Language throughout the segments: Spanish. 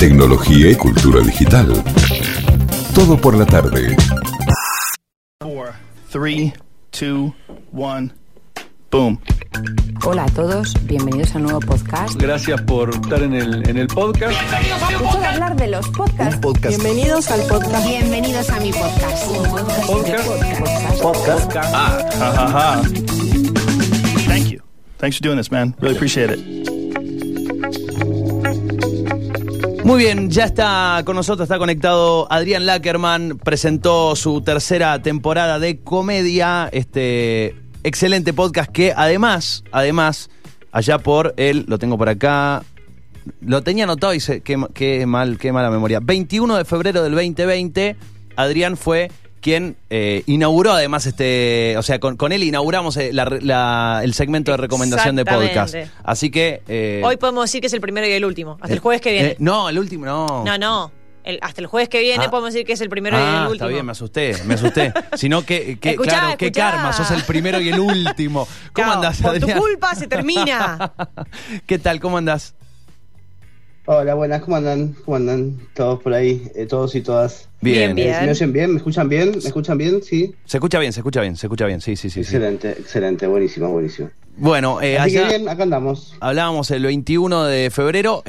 tecnología y cultura digital. Todo por la tarde. 4, 3, 2, 1, boom. Hola a todos, bienvenidos a un nuevo podcast. Gracias por estar en el podcast. Bienvenidos a mi podcast. Escuchar hablar de los podcasts. Bienvenidos al podcast. Bienvenidos a mi podcast. Podcast. Ah, ja, ja, ja. Thank you. Thanks for doing this, man. Really appreciate it. Muy bien, ya está con nosotros, está conectado Adrián Lakerman, presentó su tercera temporada de Comedia, este excelente podcast que además, allá por él, lo tengo por acá, lo tenía anotado y se, qué mala memoria, 21 de febrero del 2020, Adrián fue quien inauguró además o sea, con él inauguramos el segmento de recomendación de podcast. Así que... hoy podemos decir que es el primero y el último, hasta el jueves que viene. No, el último no. No. Hasta el jueves que viene podemos decir que es el primero y el último. Está bien, me asusté. Sino que escuchá, claro, qué karma, sos el primero y el último. ¿Cómo andás, Adrián? Por tu culpa se termina. ¿Qué tal? ¿Cómo andás? Hola, buenas, ¿cómo andan? ¿Cómo andan todos por ahí? Todos y todas. Bien. ¿Me oyen bien? ¿Me escuchan bien? ¿Me escuchan bien? Sí. Se escucha bien, sí. Excelente, buenísimo. Bueno, así que bien, acá andamos. Hablábamos el 21 de febrero,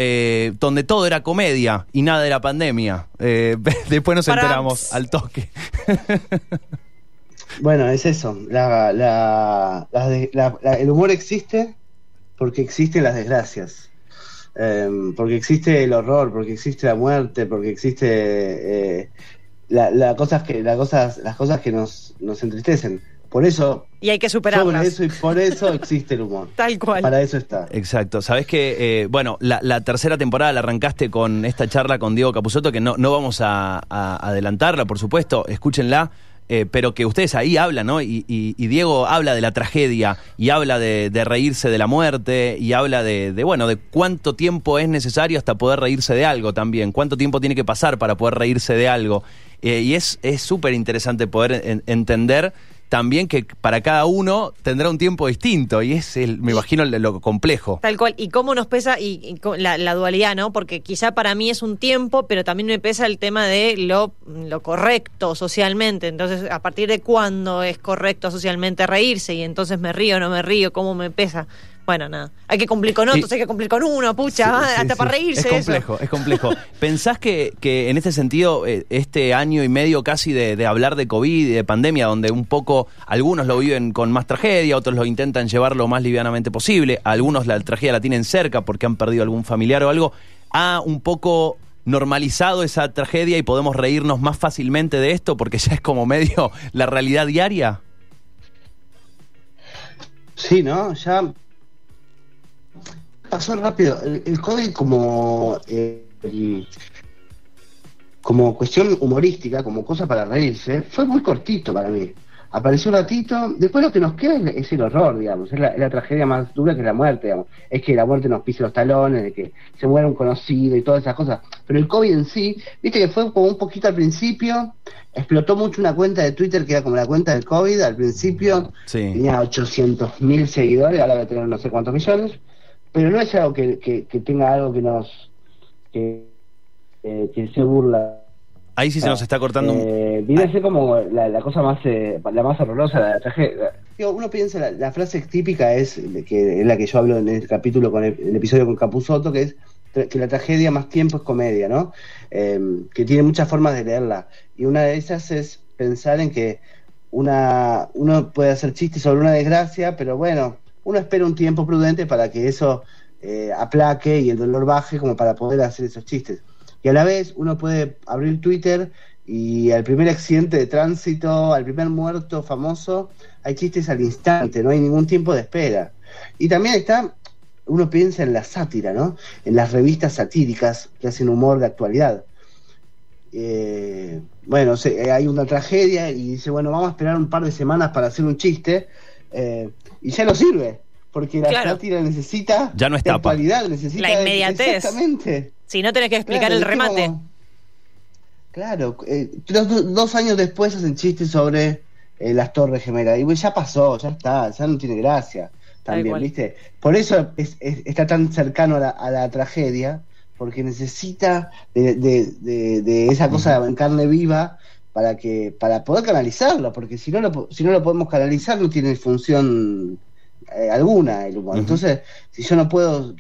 donde todo era comedia y nada era pandemia. Después nos enteramos al toque. Bueno, es eso. El humor existe porque existen las desgracias. Porque existe el horror, porque existe la muerte, porque existe las cosas que nos entristecen. Por eso. Y hay que superarlas. Sobre eso y por eso existe el humor. Tal cual. Para eso está. Exacto. Sabés que, bueno, la tercera temporada la arrancaste con esta charla con Diego Capusotto, que no vamos a adelantarla, por supuesto. Escúchenla. Pero que ustedes ahí hablan, ¿no? Y Diego habla de la tragedia y habla de reírse de la muerte y habla de cuánto tiempo es necesario hasta poder reírse de algo también, cuánto tiempo tiene que pasar para poder reírse de algo. Y es súper interesante poder entender también que para cada uno tendrá un tiempo distinto y es, me imagino, lo complejo. Tal cual, y cómo nos pesa la dualidad, ¿no? Porque quizá para mí es un tiempo, pero también me pesa el tema de lo correcto socialmente. Entonces, a partir de cuándo es correcto socialmente reírse y entonces me río, no me río, cómo me pesa. Bueno, nada. Hay que cumplir con otros, hay que cumplir con uno, pucha, hasta para reírse. Es complejo. ¿Pensás que en este sentido, este año y medio casi de hablar de COVID y de pandemia, donde un poco algunos lo viven con más tragedia, otros lo intentan llevar lo más livianamente posible, algunos la tragedia la tienen cerca porque han perdido algún familiar o algo, ha un poco normalizado esa tragedia y podemos reírnos más fácilmente de esto porque ya es como medio la realidad diaria? Sí, ¿no? Ya... pasó rápido el COVID como cuestión humorística, como cosa para reírse, fue muy cortito para mí. Apareció un ratito, después lo que nos queda es el horror, digamos, es la tragedia más dura que la muerte, digamos, es que la muerte nos pise los talones, de que se muera un conocido y todas esas cosas. Pero el COVID en sí, viste que fue como un poquito al principio, explotó mucho una cuenta de Twitter que era como la cuenta del COVID al principio, sí. Tenía 800.000 seguidores, ahora va a tener no sé cuántos millones. Pero no es algo que tenga algo que nos... que se burla. Ahí sí se nos está cortando un... Viene a ser como la cosa más... la más horrorosa, la tragedia. Uno piensa, la frase típica es... que es la que yo hablo en el capítulo, con el episodio con Capusotto, que es... que la tragedia más tiempo es comedia, ¿no? Que tiene muchas formas de leerla. Y una de esas es pensar en que... uno puede hacer chistes sobre una desgracia, pero bueno... uno espera un tiempo prudente para que eso aplaque y el dolor baje como para poder hacer esos chistes. Y a la vez uno puede abrir Twitter y al primer accidente de tránsito, al primer muerto famoso, hay chistes al instante, no hay ningún tiempo de espera. Y también uno piensa en la sátira, ¿no? En las revistas satíricas que hacen humor de actualidad. Bueno, hay una tragedia y dice, bueno, vamos a esperar un par de semanas para hacer un chiste... y ya no sirve, porque la sátira necesita ya no es temporalidad, necesita la inmediatez. Exactamente. Si no tenés que explicar el remate. Dos años después hacen chistes sobre las Torres Gemelas. Y ya pasó, ya está, ya no tiene gracia. También, ¿viste? Por eso está tan cercano a la tragedia, porque necesita de esa cosa en carne viva para poder canalizarlo, porque si no lo podemos canalizar no tiene función alguna el humor. Entonces, si yo no puedo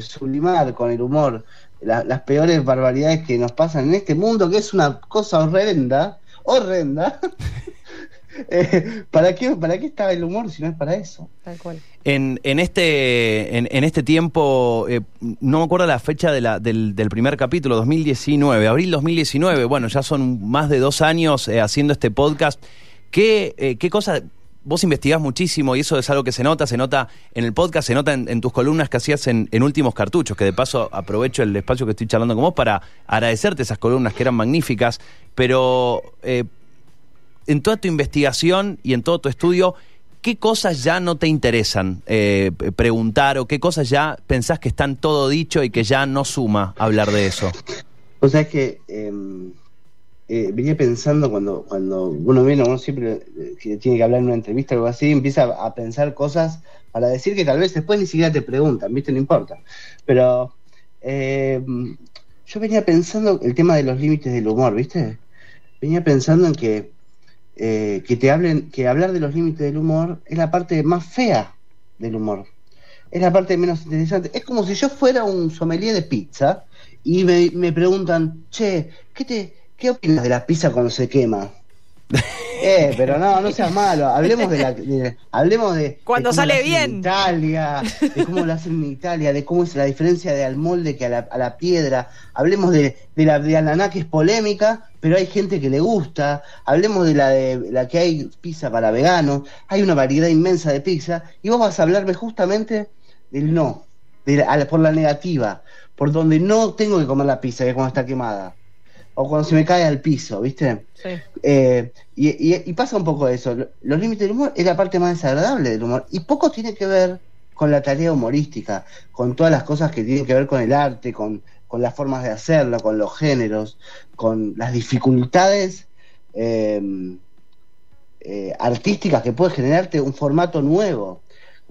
sublimar con el humor las peores barbaridades que nos pasan en este mundo, que es una cosa horrenda, ¿para qué está el humor si no es para eso? Tal cual. En este tiempo, no me acuerdo la fecha del primer capítulo, 2019, abril 2019, bueno, ya son más de 2 años haciendo este podcast. ¿Qué cosa? Vos investigás muchísimo y eso es algo que se nota en el podcast, se nota en tus columnas que hacías en Últimos Cartuchos, que de paso aprovecho el espacio que estoy charlando con vos para agradecerte esas columnas que eran magníficas, pero en toda tu investigación y en todo tu estudio, ¿qué cosas ya no te interesan preguntar o qué cosas ya pensás que están todo dicho y que ya no suma hablar de eso? O sea, es que venía pensando cuando uno siempre que tiene que hablar en una entrevista o algo así, empieza a pensar cosas para decir que tal vez después ni siquiera te preguntan, ¿viste? No importa. Pero yo venía pensando el tema de los límites del humor, ¿viste? Venía pensando en que hablar de los límites del humor es la parte más fea del humor, es la parte menos interesante. Es como si yo fuera un sommelier de pizza y me preguntan, che, ¿qué opinas de la pizza cuando se quema? Pero no seas malo, hablemos de cuando sale bien en Italia, de cómo lo hacen en Italia, de cómo es la diferencia de al molde que a la piedra. Hablemos de la ananá, que es polémica, pero hay gente que le gusta. Hablemos de la que hay pizza para veganos, hay una variedad inmensa de pizza, y vos vas a hablarme justamente del no, por la negativa, por donde no tengo que comer la pizza, que es cuando está quemada o cuando se me cae al piso, ¿viste? Sí. Y pasa un poco eso. Los límites del humor es la parte más desagradable del humor, y poco tiene que ver con la tarea humorística, con todas las cosas que tienen que ver con el arte, con las formas de hacerlo, con los géneros, con las dificultades artísticas que puede generarte un formato nuevo,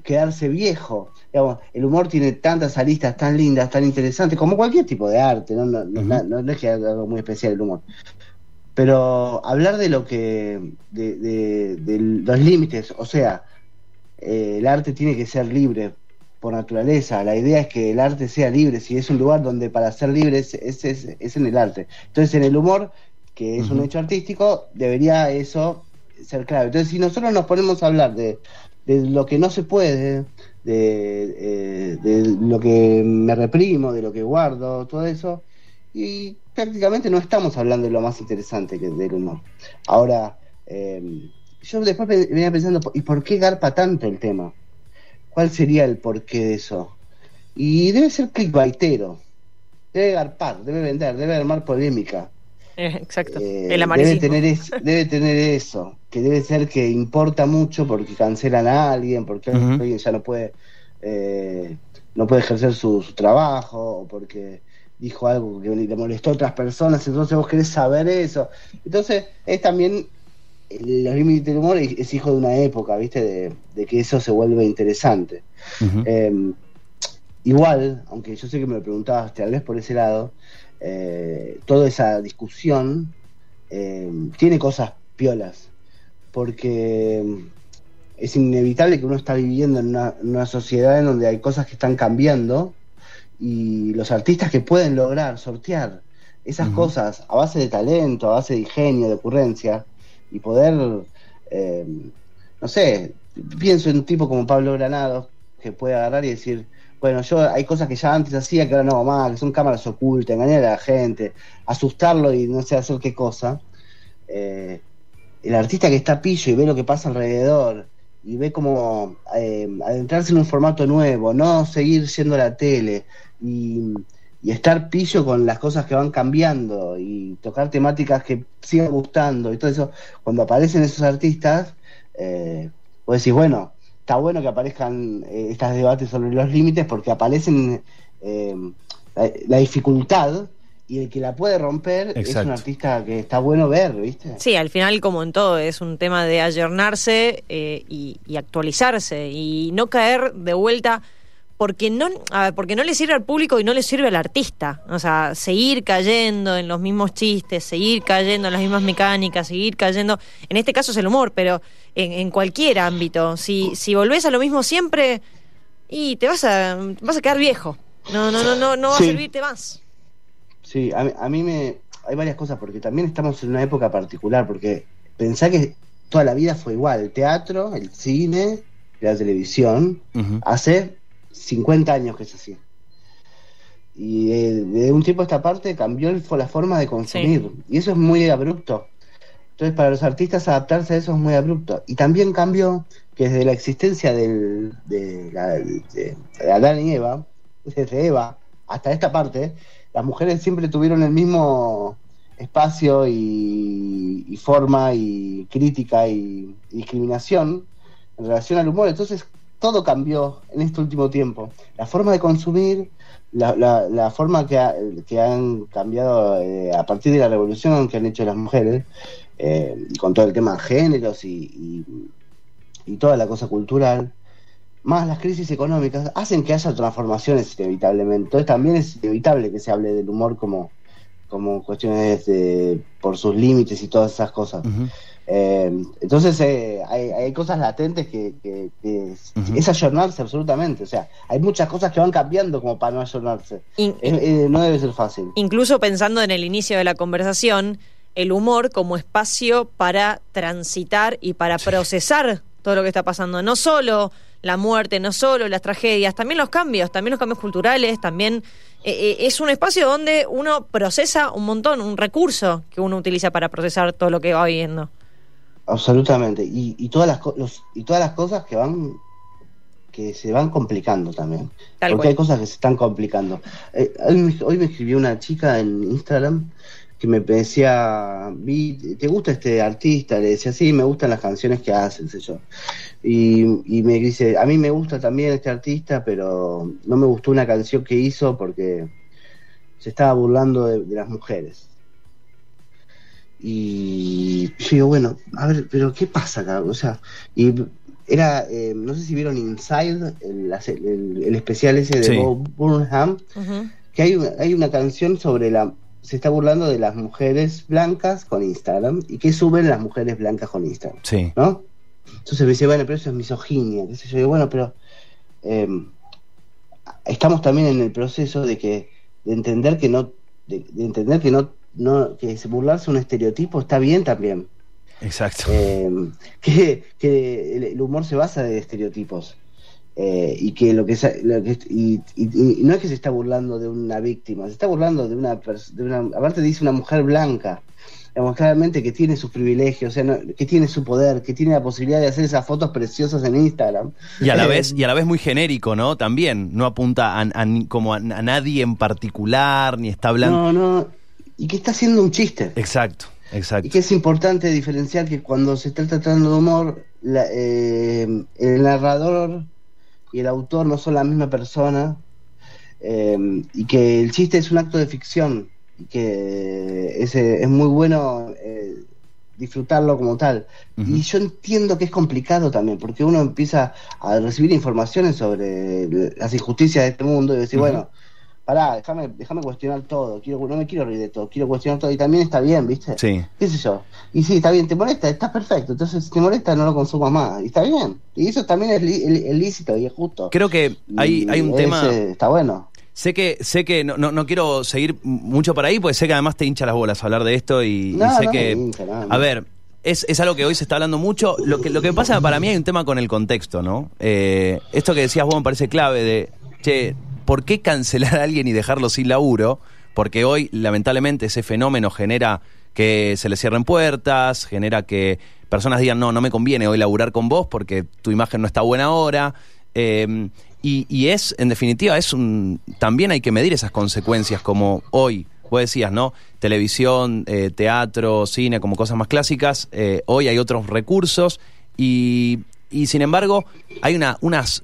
quedarse viejo. Digamos, el humor tiene tantas aristas tan lindas, tan interesantes, como cualquier tipo de arte, no es que haya algo muy especial el humor. Pero hablar de lo que de los límites, o sea, el arte tiene que ser libre por naturaleza. La idea es que el arte sea libre, si es un lugar donde para ser libre es en el arte. Entonces, en el humor, que es un hecho artístico, debería eso ser clave. Entonces, si nosotros nos ponemos a hablar de lo que no se puede, de lo que me reprimo, de lo que guardo, todo eso, y prácticamente no estamos hablando de lo más interesante que del humor. Ahora, yo después venía pensando, ¿y por qué garpa tanto el tema? ¿Cuál sería el porqué de eso? Y debe ser clickbaitero, debe garpar, debe vender, debe armar polémica. Exacto. El amarillismo debe tener eso, que debe ser que importa mucho porque cancelan a alguien, porque alguien ya no puede ejercer su trabajo, o porque dijo algo que le molestó a otras personas, entonces vos querés saber eso. Entonces es también los límites del humor, es hijo de una época, ¿viste? De que eso se vuelve interesante. Igual, aunque yo sé que me preguntabas tal vez por ese lado, toda esa discusión tiene cosas piolas, porque es inevitable que uno está viviendo en una sociedad en donde hay cosas que están cambiando, y los artistas que pueden lograr sortear esas cosas a base de talento, a base de ingenio, de ocurrencia, y poder, no sé, pienso en un tipo como Pablo Granados, que puede agarrar y decir, bueno, yo hay cosas que ya antes hacía que ahora no hago más, que son cámaras ocultas, engañar a la gente, asustarlo y no sé hacer qué cosa. El artista que está pillo y ve lo que pasa alrededor, y ve como adentrarse en un formato nuevo, no seguir yendo a la tele, y estar pillo con las cosas que van cambiando, y tocar temáticas que sigan gustando, y todo eso. Cuando aparecen esos artistas, vos decís, bueno, está bueno que aparezcan estos debates sobre los límites, porque aparecen la dificultad, y el que la puede romper, exacto, es un artista que está bueno ver, ¿viste? Sí, al final, como en todo, es un tema de ayornarse y actualizarse, y no caer de vuelta. Porque no le sirve al público y no le sirve al artista. O sea, seguir cayendo en los mismos chistes, seguir cayendo en las mismas mecánicas, seguir cayendo... En este caso es el humor, pero en cualquier ámbito. Si volvés a lo mismo siempre, y te vas a quedar viejo. No va a servirte más. Sí, a mí me... Hay varias cosas, porque también estamos en una época particular, porque pensá que toda la vida fue igual. El teatro, el cine, la televisión, hace... 50 años que se hacía. Y de un tiempo a esta parte cambió la forma de consumir. Sí. Y eso es muy abrupto. Entonces, para los artistas adaptarse a eso es muy abrupto. Y también cambió que desde la existencia de Adán y Eva, desde Eva hasta esta parte, las mujeres siempre tuvieron el mismo espacio y forma y crítica y discriminación en relación al humor. Entonces, todo cambió en este último tiempo. La forma de consumir, la forma que han cambiado a partir de la revolución que han hecho las mujeres, con todo el tema de géneros y toda la cosa cultural, más las crisis económicas, hacen que haya transformaciones inevitablemente. Entonces también es inevitable que se hable del humor como cuestiones por sus límites y todas esas cosas. Entonces hay cosas latentes que es ayornarse absolutamente. O sea, hay muchas cosas que van cambiando como para no ayornarse. No debe ser fácil. Incluso pensando en el inicio de la conversación, el humor como espacio para transitar y para procesar todo lo que está pasando. No solo la muerte, no solo las tragedias, también los cambios culturales, también es un espacio donde uno procesa un montón, un recurso que uno utiliza para procesar todo lo que va viviendo. Absolutamente, y todas las cosas que se van complicando también. Porque hay cosas que se están complicando. Hoy me escribió una chica en Instagram que me decía, ¿te gusta este artista? Le decía, sí, me gustan las canciones que hacen, sé yo. Y me dice, a mí me gusta también este artista, pero no me gustó una canción que hizo porque se estaba burlando de las mujeres. Y yo digo, bueno, a ver, pero ¿qué pasa acá? O sea, y era, no sé si vieron Inside, el especial ese de Bo Burnham, que hay una canción sobre se está burlando de las mujeres blancas con Instagram, y que suben las mujeres blancas con Instagram, ¿no? Entonces me dice, bueno, pero eso es misoginia, qué sé yo. Digo, bueno, pero estamos también en el proceso de entender que burlarse un estereotipo está bien también. Exacto. Que el humor se basa de estereotipos. Y que y no es que se está burlando de una víctima, se está burlando de una aparte dice una mujer blanca, claramente, que tiene sus privilegios, o sea, que tiene su poder, que tiene la posibilidad de hacer esas fotos preciosas en Instagram. Y a la vez, muy genérico, ¿no? También no apunta como a nadie en particular, ni está hablando. No, y que está haciendo un chiste. Exacto. Y que es importante diferenciar que cuando se está tratando de humor, el narrador y el autor no son la misma persona, y que el chiste es un acto de ficción, y que es muy bueno disfrutarlo como tal. Y yo entiendo que es complicado también, porque uno empieza a recibir informaciones sobre las injusticias de este mundo y decir, bueno, pará, déjame cuestionar todo, no me quiero reír de todo, quiero cuestionar todo, y también está bien, ¿viste? Sí. ¿Qué sé yo? Y sí, está bien, te molesta, está perfecto, entonces si te molesta no lo consumas más, y está bien, y eso también es lícito y es justo. Creo que hay un tema... Está bueno. Sé que no quiero seguir mucho por ahí, porque sé que además te hincha las bolas hablar de esto, y sé que... A ver... Es algo que hoy se está hablando mucho. Lo que pasa para mí, hay un tema con el contexto, ¿no? Esto que decías vos me parece clave de... Che, ¿por qué cancelar a alguien y dejarlo sin laburo? Porque hoy, lamentablemente, ese fenómeno genera que se le cierren puertas, genera que personas digan, no me conviene hoy laburar con vos porque tu imagen no está buena ahora. Y es, en definitiva, también hay que medir esas consecuencias, como hoy, vos decías, ¿no? Televisión, teatro, cine, como cosas más clásicas. Hoy hay otros recursos y sin embargo hay unas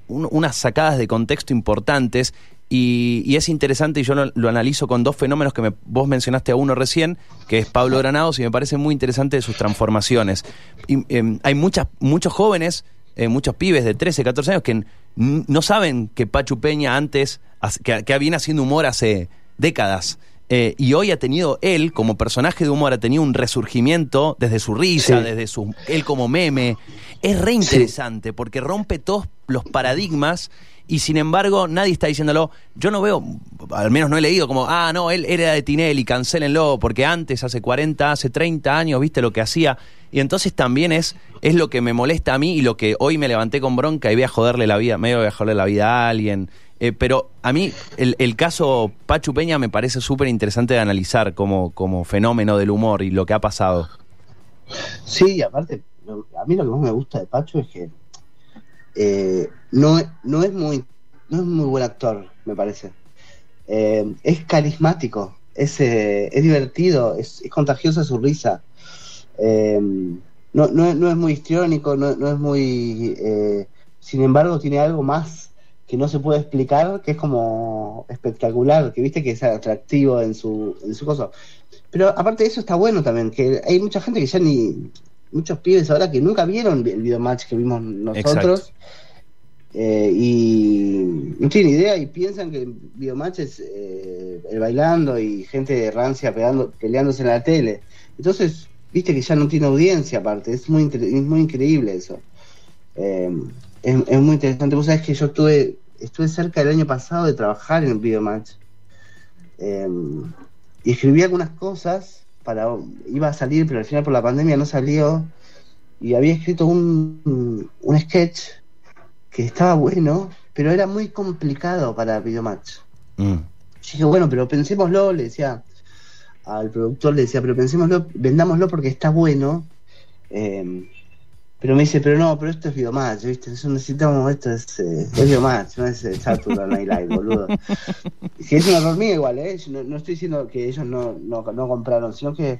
sacadas de contexto importantes, y es interesante, y yo lo analizo con dos fenómenos que vos mencionaste a uno recién, que es Pablo Granados, y me parece muy interesante de sus transformaciones. Hay muchos jóvenes, muchos pibes de 13, 14 años que no saben que Pachu Peña antes, que viene haciendo humor hace décadas, y hoy ha tenido él, como personaje de humor, ha tenido un resurgimiento desde su risa, sí, desde su él como meme. Es re interesante, sí, porque rompe todos los paradigmas y sin embargo nadie está diciéndolo. Yo no veo, al menos no he leído como, ah, no, él era de Tinelli, cancélenlo, porque antes, hace 40, hace 30 años, viste lo que hacía. Y entonces también es lo que me molesta a mí y lo que hoy me levanté con bronca y voy a joderle la vida, medio voy a joderle la vida a alguien. Pero a mí el caso Pachu Peña me parece súper interesante de analizar como fenómeno del humor y lo que ha pasado. Sí, aparte, a mí lo que más me gusta de Pachu es que no es muy buen actor, me parece. Es carismático, es divertido, es contagiosa su risa. No es muy histriónico, no es muy... sin embargo, tiene algo más que no se puede explicar, que es como espectacular, que viste que es atractivo en su cosa. Pero aparte de eso está bueno también, que hay mucha gente que ya ni... muchos pibes ahora que nunca vieron el videomatch que vimos nosotros, y no tienen idea y piensan que el videomatch es el bailando y gente de rancia peleándose en la tele. Entonces, viste que ya no tiene audiencia aparte, es muy increíble eso. Es muy interesante. Vos sabés que yo estuve cerca el año pasado de trabajar en el videomatch, y escribí algunas cosas iba a salir, pero al final por la pandemia no salió, y había escrito un sketch que estaba bueno, pero era muy complicado para Videomatch. Yo dije, bueno, pero pensémoslo, le decía al productor, pero pensémoslo, vendámoslo porque está bueno, pero me dice, pero esto es Videomatch, ¿viste? Eso necesitamos, esto es Videomatch, no es Sartoranay Live, boludo. Si es una dormida igual, no estoy diciendo que ellos no compraron, sino que,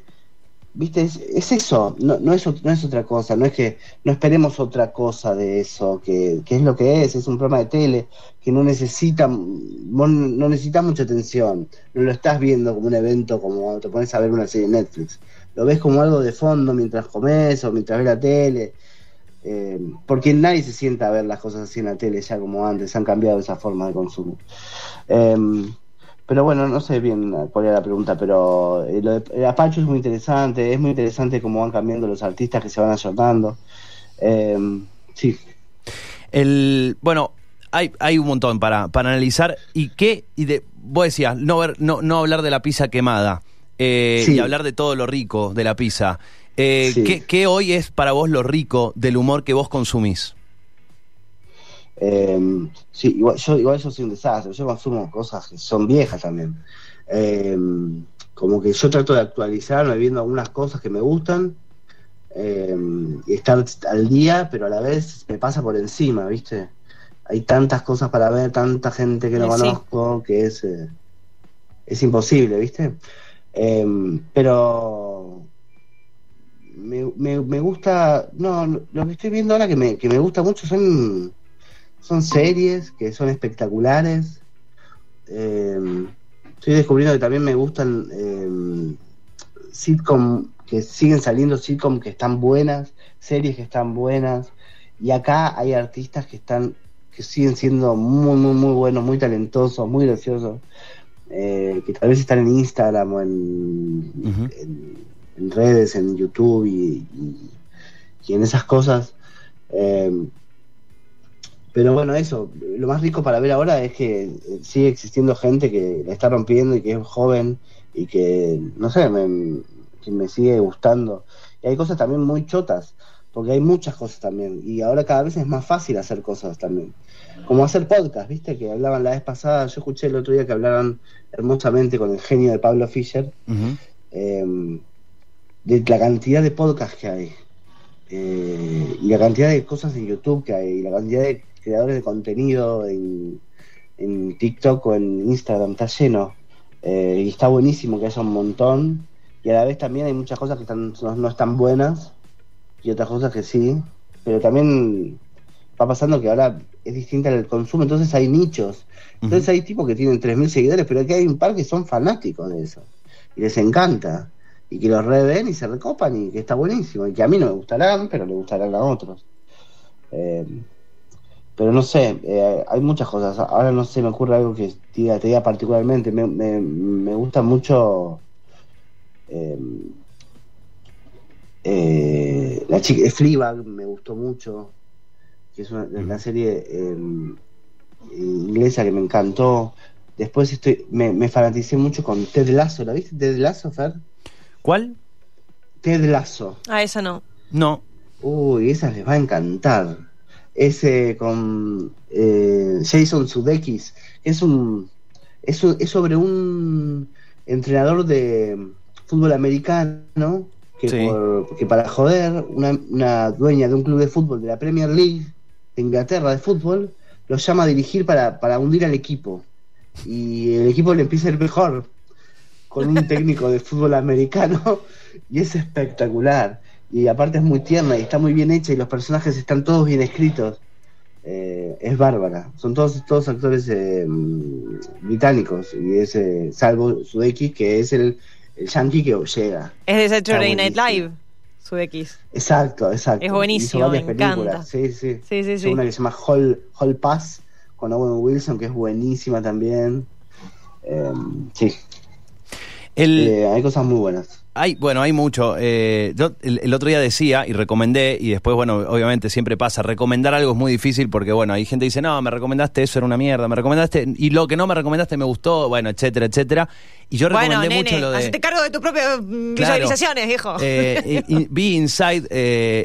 viste, es eso, no es otra cosa, no es que no esperemos otra cosa de eso, que es lo que es un programa de tele que no necesita mucha atención, no lo estás viendo como un evento, como te pones a ver una serie de Netflix, lo ves como algo de fondo mientras comes o mientras ves la tele. Porque nadie se sienta a ver las cosas así en la tele ya como antes, han cambiado esa forma de consumo. Pero bueno, no sé bien cuál era la pregunta, pero Apacho es muy interesante cómo van cambiando los artistas que se van ayornando. Sí. Bueno, hay un montón para analizar. Vos decías, no hablar de la pizza quemada, sí, y hablar de todo lo rico de la pizza. Sí. ¿Qué hoy es para vos lo rico del humor que vos consumís? Sí, igual yo soy un desastre. Yo consumo cosas que son viejas también. Como que yo trato de actualizarme viendo algunas cosas que me gustan, y estar al día, pero a la vez me pasa por encima, ¿viste? Hay tantas cosas para ver, tanta gente que no conozco, que es imposible, ¿viste? Pero... Me gusta, lo que estoy viendo ahora que me gusta mucho son series que son espectaculares. Estoy descubriendo que también me gustan sitcom, que siguen saliendo sitcom que están buenas, series que están buenas, y acá hay artistas que siguen siendo muy muy muy buenos, muy talentosos, muy graciosos, que tal vez están en Instagram o en redes, en YouTube y en esas cosas, pero bueno, eso, lo más rico para ver ahora es que sigue existiendo gente que la está rompiendo y que es joven y que, no sé, que me sigue gustando, y hay cosas también muy chotas, porque hay muchas cosas también, y ahora cada vez es más fácil hacer cosas también, como hacer podcast, viste, que hablaban la vez pasada, yo escuché el otro día que hablaban hermosamente con el genio de Pablo Fischer, de la cantidad de podcasts que hay, y la cantidad de cosas en YouTube que hay, y la cantidad de creadores de contenido en TikTok o en Instagram, está lleno, y está buenísimo que haya un montón, y a la vez también hay muchas cosas que no están buenas y otras cosas que sí, pero también va pasando que ahora es distinta el consumo, entonces hay nichos, entonces hay tipos que tienen 3.000 seguidores, pero aquí hay un par que son fanáticos de eso y les encanta, y que los revén y se recopan, y que está buenísimo, y que a mí no me gustarán, pero le gustarán a otros. Pero no sé, hay muchas cosas. Ahora no se me ocurre algo que te diga particularmente. Me gusta mucho la chica Fleabag, me gustó mucho, que es una serie inglesa que me encantó. Después me fanaticé mucho con Ted Lasso. ¿La viste, Ted Lasso, Fer? ¿Cuál? Ted Lasso. Ah, esa no. No. Uy, esa les va a encantar. Es con Jason Sudeikis. Es sobre un entrenador de fútbol americano que, sí, que para joder, una dueña de un club de fútbol de la Premier League de Inglaterra de fútbol lo llama a dirigir para hundir al equipo. Y el equipo le empieza a ir mejor con un técnico de fútbol americano, y es espectacular. Y aparte es muy tierna y está muy bien hecha, y los personajes están todos bien escritos. Es bárbara. Son todos actores británicos, y es salvo Sudeikis, que es el yankee que llega. Es de Saturday Night Live, Sudeikis. Exacto. Es buenísimo, me encanta. Sí. Una que se llama Hall Pass, con Owen Wilson, que es buenísima también. Sí. Hay cosas muy buenas. Hay mucho. Yo el otro día decía y recomendé, y después, obviamente siempre pasa, recomendar algo es muy difícil porque, hay gente que dice, no, me recomendaste eso, era una mierda, me recomendaste, y lo que no me recomendaste me gustó, etcétera, etcétera. Y yo recomendé mucho lo de... hacete cargo de tus propias visualizaciones, hijo. Vi Inside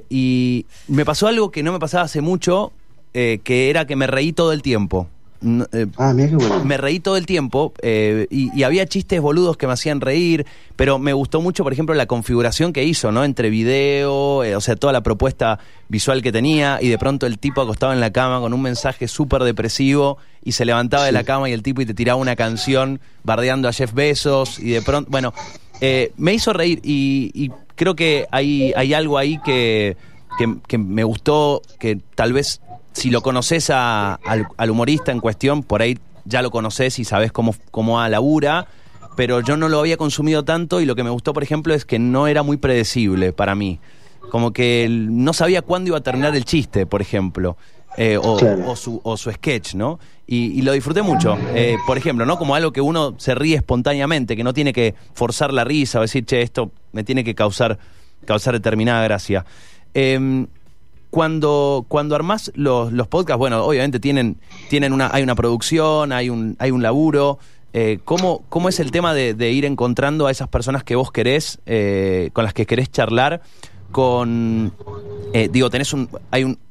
y me pasó algo que no me pasaba hace mucho, que era que me reí todo el tiempo. Mira qué bueno. Me reí todo el tiempo y había chistes boludos que me hacían reír, pero me gustó mucho, por ejemplo, la configuración que hizo, ¿no? Entre video, toda la propuesta visual que tenía, y de pronto el tipo acostado en la cama con un mensaje súper depresivo, y se levantaba de la cama y el tipo y te tiraba una canción bardeando a Jeff Bezos, y de pronto, me hizo reír, y creo que hay algo ahí que me gustó, que tal vez si lo conoces al humorista en cuestión, por ahí ya lo conoces y sabes cómo labura, pero yo no lo había consumido tanto, y lo que me gustó, por ejemplo, es que no era muy predecible para mí. Como que no sabía cuándo iba a terminar el chiste, por ejemplo, o su sketch, ¿no? Y lo disfruté mucho, por ejemplo, ¿no? Como algo que uno se ríe espontáneamente, que no tiene que forzar la risa o decir, che, esto me tiene que causar determinada gracia. Cuando armás los podcasts, obviamente tienen hay una producción, hay un laburo. ¿Cómo es el tema de ir encontrando a esas personas que vos querés, con las que querés charlar? Tenés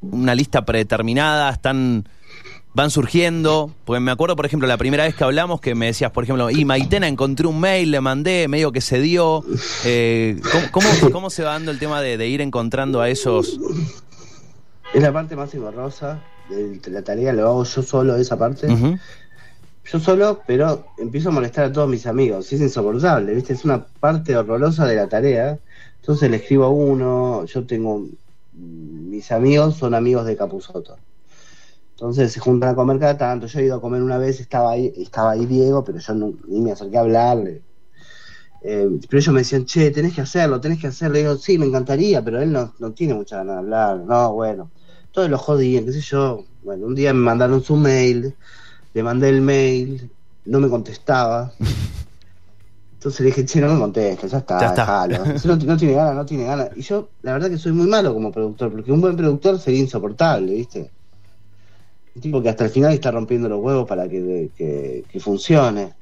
una lista predeterminada, van surgiendo, porque me acuerdo, por ejemplo, la primera vez que hablamos, que me decías, por ejemplo, y Maitena, encontré un mail, le mandé, medio que se dio. ¿Cómo se va dando el tema de ir encontrando a esos? Es la parte más engorrosa, la tarea lo hago yo solo, esa parte. Uh-huh. Yo solo, pero empiezo a molestar a todos mis amigos, es insoportable, ¿viste? Es una parte horrorosa de la tarea. Entonces le escribo a uno, yo tengo... mis amigos son amigos de Capusotto. Entonces se juntan a comer cada tanto. Yo he ido a comer una vez, estaba ahí Diego, pero yo ni me acerqué a hablarle. Pero ellos me decían, che, tenés que hacerlo. Le digo, sí, me encantaría, pero él no tiene mucha ganas de hablar. No, bueno. Todos los jodían, qué sé yo. Bueno, un día me mandaron su mail, le mandé el mail, no me contestaba. Entonces le dije, che, no me contesta, ya está. No tiene ganas. Y yo, la verdad que soy muy malo como productor, porque un buen productor sería insoportable, ¿viste? Un tipo que hasta el final está rompiendo los huevos para que funcione.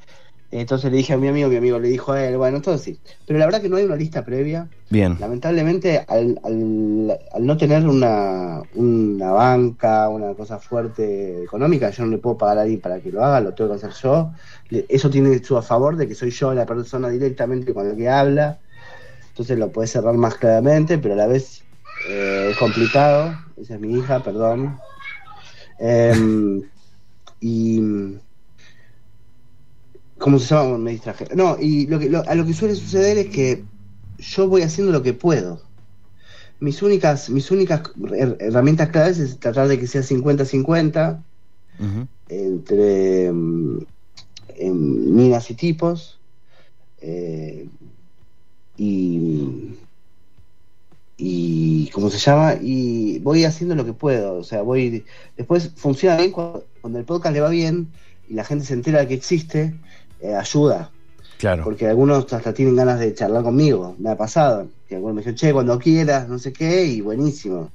Entonces le dije a mi amigo le dijo a él, entonces sí. Pero la verdad que no hay una lista previa. Bien. Lamentablemente, al no tener una banca, una cosa fuerte económica, yo no le puedo pagar a alguien para que lo haga, lo tengo que hacer yo. Eso tiene su a favor de que soy yo la persona directamente con la que habla. Entonces lo puedes cerrar más claramente, pero a la vez es complicado. Esa es mi hija, perdón. Y... ¿cómo se llama? Me distraje. No, y a lo que suele suceder es que yo voy haciendo lo que puedo. Mis únicas herramientas claves es tratar de que sea 50-50 uh-huh. entre minas y tipos, y ¿cómo se llama, y voy haciendo lo que puedo. O sea, voy. Después funciona bien cuando el podcast le va bien y la gente se entera de que existe, ayuda. Claro. Porque algunos hasta tienen ganas de charlar conmigo. Me ha pasado. Que algunos me dicen, che, cuando quieras, no sé qué, y buenísimo.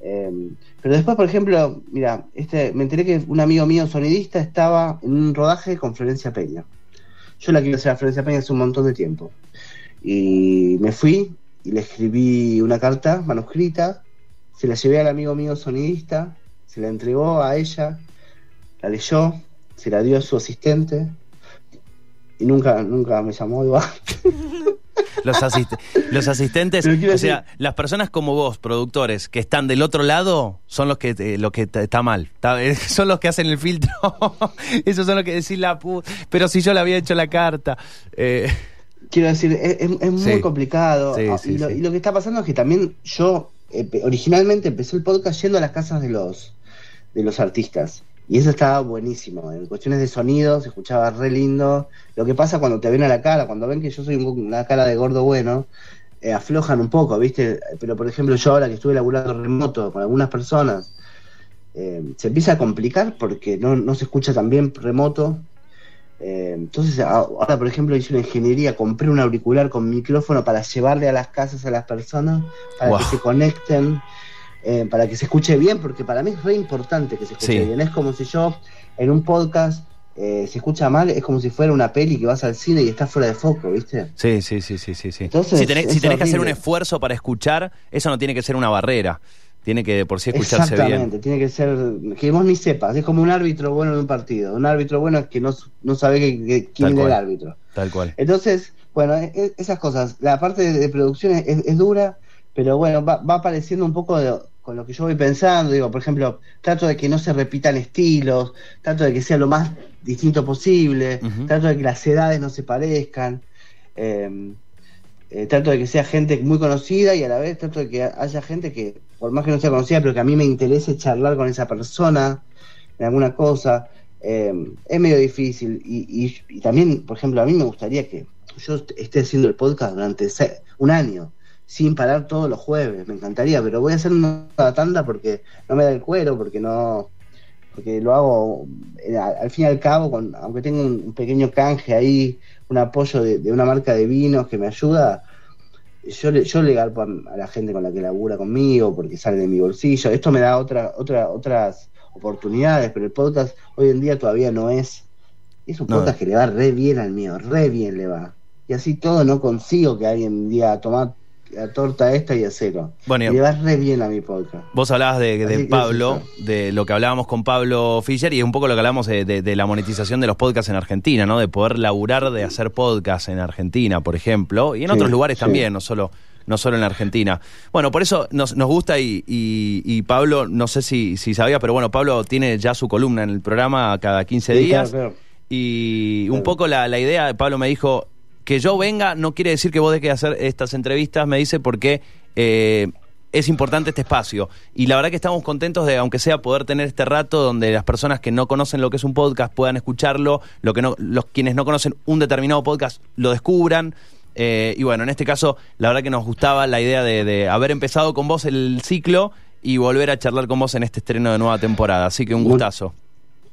Pero después, por ejemplo, mira, me enteré que un amigo mío sonidista estaba en un rodaje con Florencia Peña. Yo la quiero hacer a Florencia Peña hace un montón de tiempo. Y me fui y le escribí una carta manuscrita, se la llevé al amigo mío sonidista, se la entregó a ella, la leyó, se la dio a su asistente y nunca me llamó igual. Los asistentes, o sea, las personas como vos, productores, que están del otro lado, son los que está mal. Son los que hacen el filtro. Esos son los que decís pero si yo le había hecho la carta. Quiero decir, es muy complicado. Y lo que está pasando es que también yo originalmente empecé el podcast yendo a las casas de los artistas. Y eso estaba buenísimo. En cuestiones de sonido se escuchaba re lindo. Lo que pasa cuando te ven a la cara, cuando ven que yo soy una cara de gordo bueno, aflojan un poco, ¿viste? Pero por ejemplo, yo ahora que estuve laburando remoto con algunas personas, se empieza a complicar porque no se escucha tan bien remoto. Entonces, ahora por ejemplo, hice una ingeniería, compré un auricular con micrófono para llevarle a las casas a las personas, para que se conecten. Para que se escuche bien, porque para mí es re importante que se escuche bien. Es como si yo en un podcast se escucha mal, es como si fuera una peli que vas al cine y está fuera de foco, ¿viste? Sí. Entonces, si tenés que hacer un esfuerzo para escuchar, eso no tiene que ser una barrera, tiene que de por sí escucharse bien. Exactamente, tiene que ser que vos ni sepas, es como un árbitro bueno en un partido. Un árbitro bueno es que no sabe quién es el árbitro. Tal cual. Entonces, bueno, esas cosas, la parte de producción es dura, pero bueno, va apareciendo un poco con lo que yo voy pensando. Digo, por ejemplo, trato de que no se repitan estilos, trato de que sea lo más distinto posible, trato de que las edades no se parezcan, trato de que sea gente muy conocida y a la vez trato de que haya gente que, por más que no sea conocida, pero que a mí me interese charlar con esa persona en alguna cosa. Es medio difícil y también, por ejemplo, a mí me gustaría que yo esté haciendo el podcast durante un año sin parar todos los jueves, me encantaría, pero voy a hacer una tanda porque no me da el cuero, porque lo hago al fin y al cabo, aunque tenga un pequeño canje ahí, un apoyo de una marca de vinos que me ayuda, yo le garpo a la gente con la que labura conmigo, porque sale de mi bolsillo. Esto me da otras oportunidades, pero el podcast hoy en día todavía no es un podcast que le va re bien al mío, re bien le va, y así todo no consigo que alguien diga, tomá la torta esta y a cero. Bueno, y le vas re bien a mi podcast. Vos hablabas de Pablo, de lo que hablábamos con Pablo Fischer, y es un poco lo que hablábamos de la monetización de los podcasts en Argentina, ¿no? De poder laburar de hacer podcasts en Argentina, por ejemplo, y en otros lugares también, no solo en la Argentina. Bueno, por eso nos gusta y Pablo, no sé si sabías, pero bueno, Pablo tiene ya su columna en el programa cada 15 días. Claro. Y un poco la idea, Pablo me dijo, que yo venga no quiere decir que vos dejes de hacer estas entrevistas, me dice, porque es importante este espacio. Y la verdad que estamos contentos de, aunque sea, poder tener este rato donde las personas que no conocen lo que es un podcast puedan escucharlo, quienes no conocen un determinado podcast lo descubran. Y bueno, en este caso, la verdad que nos gustaba la idea de haber empezado con vos el ciclo y volver a charlar con vos en este estreno de nueva temporada. Así que un gustazo.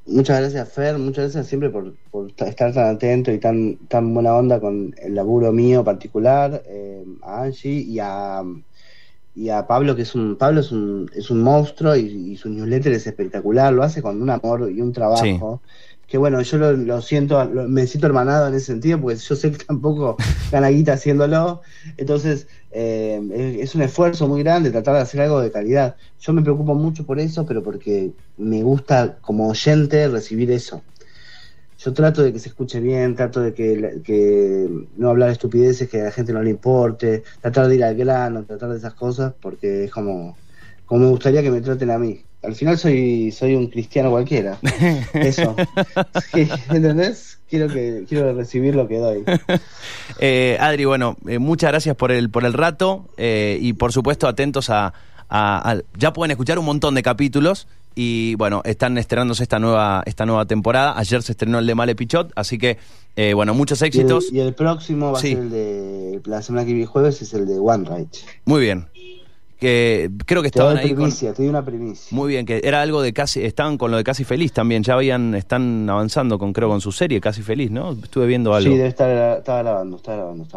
Muchas gracias, Fer, muchas gracias siempre por estar tan atento y tan buena onda con el laburo mío particular, a Angie y a Pablo, que es un monstruo y su newsletter es espectacular, lo hace con un amor y un trabajo. Sí. Que bueno, yo lo siento, me siento hermanado en ese sentido, porque yo sé que tampoco gana guita haciéndolo, entonces es un esfuerzo muy grande tratar de hacer algo de calidad. Yo me preocupo mucho por eso, pero porque me gusta como oyente recibir eso. Yo trato de que se escuche bien, trato de que no hablar estupideces, que a la gente no le importe, tratar de ir al grano, tratar de esas cosas, porque es como me gustaría que me traten a mí. Al final soy un cristiano cualquiera. Eso. ¿Entendés? Quiero recibir lo que doy. Adri, bueno, muchas gracias por el rato, y por supuesto atentos a... Ya pueden escuchar un montón de capítulos y bueno, están estrenándose esta nueva temporada. Ayer se estrenó el de Male Pichot, así que bueno, muchos éxitos. Y el próximo va a ser el de la semana que viene, jueves, es el de Wainraich. Muy bien. que creo que estaban ahí primicia, te doy una primicia. Muy bien, que era algo de casi, estaban con lo de Casi Feliz también, ya habían, están avanzando con, creo, con su serie Casi Feliz, ¿no? Estuve viendo algo. Sí, debe estar, estaba grabando.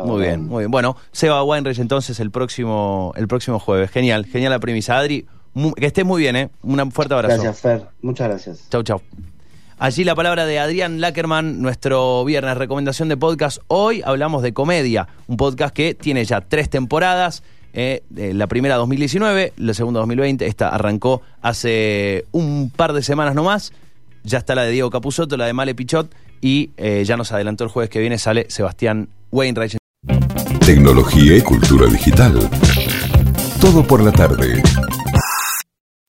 Muy bien, muy bien. Bueno, Seba Wainraich entonces el próximo jueves. Genial, genial la premisa. Adri, que estés muy bien, ¿eh? Un fuerte abrazo. Gracias, Fer. Muchas gracias. Chau, chau. Allí la palabra de Adrián Lakerman, nuestro viernes recomendación de podcast. Hoy hablamos de Comedia, un podcast que tiene ya 3 temporadas. La primera 2019, la segunda 2020, esta arrancó hace un par de semanas nomás. Ya está la de Diego Capusotto, la de Male Pichot, y ya nos adelantó el jueves que viene sale Sebastián Wainraich. Tecnología y cultura digital. Todo por la tarde.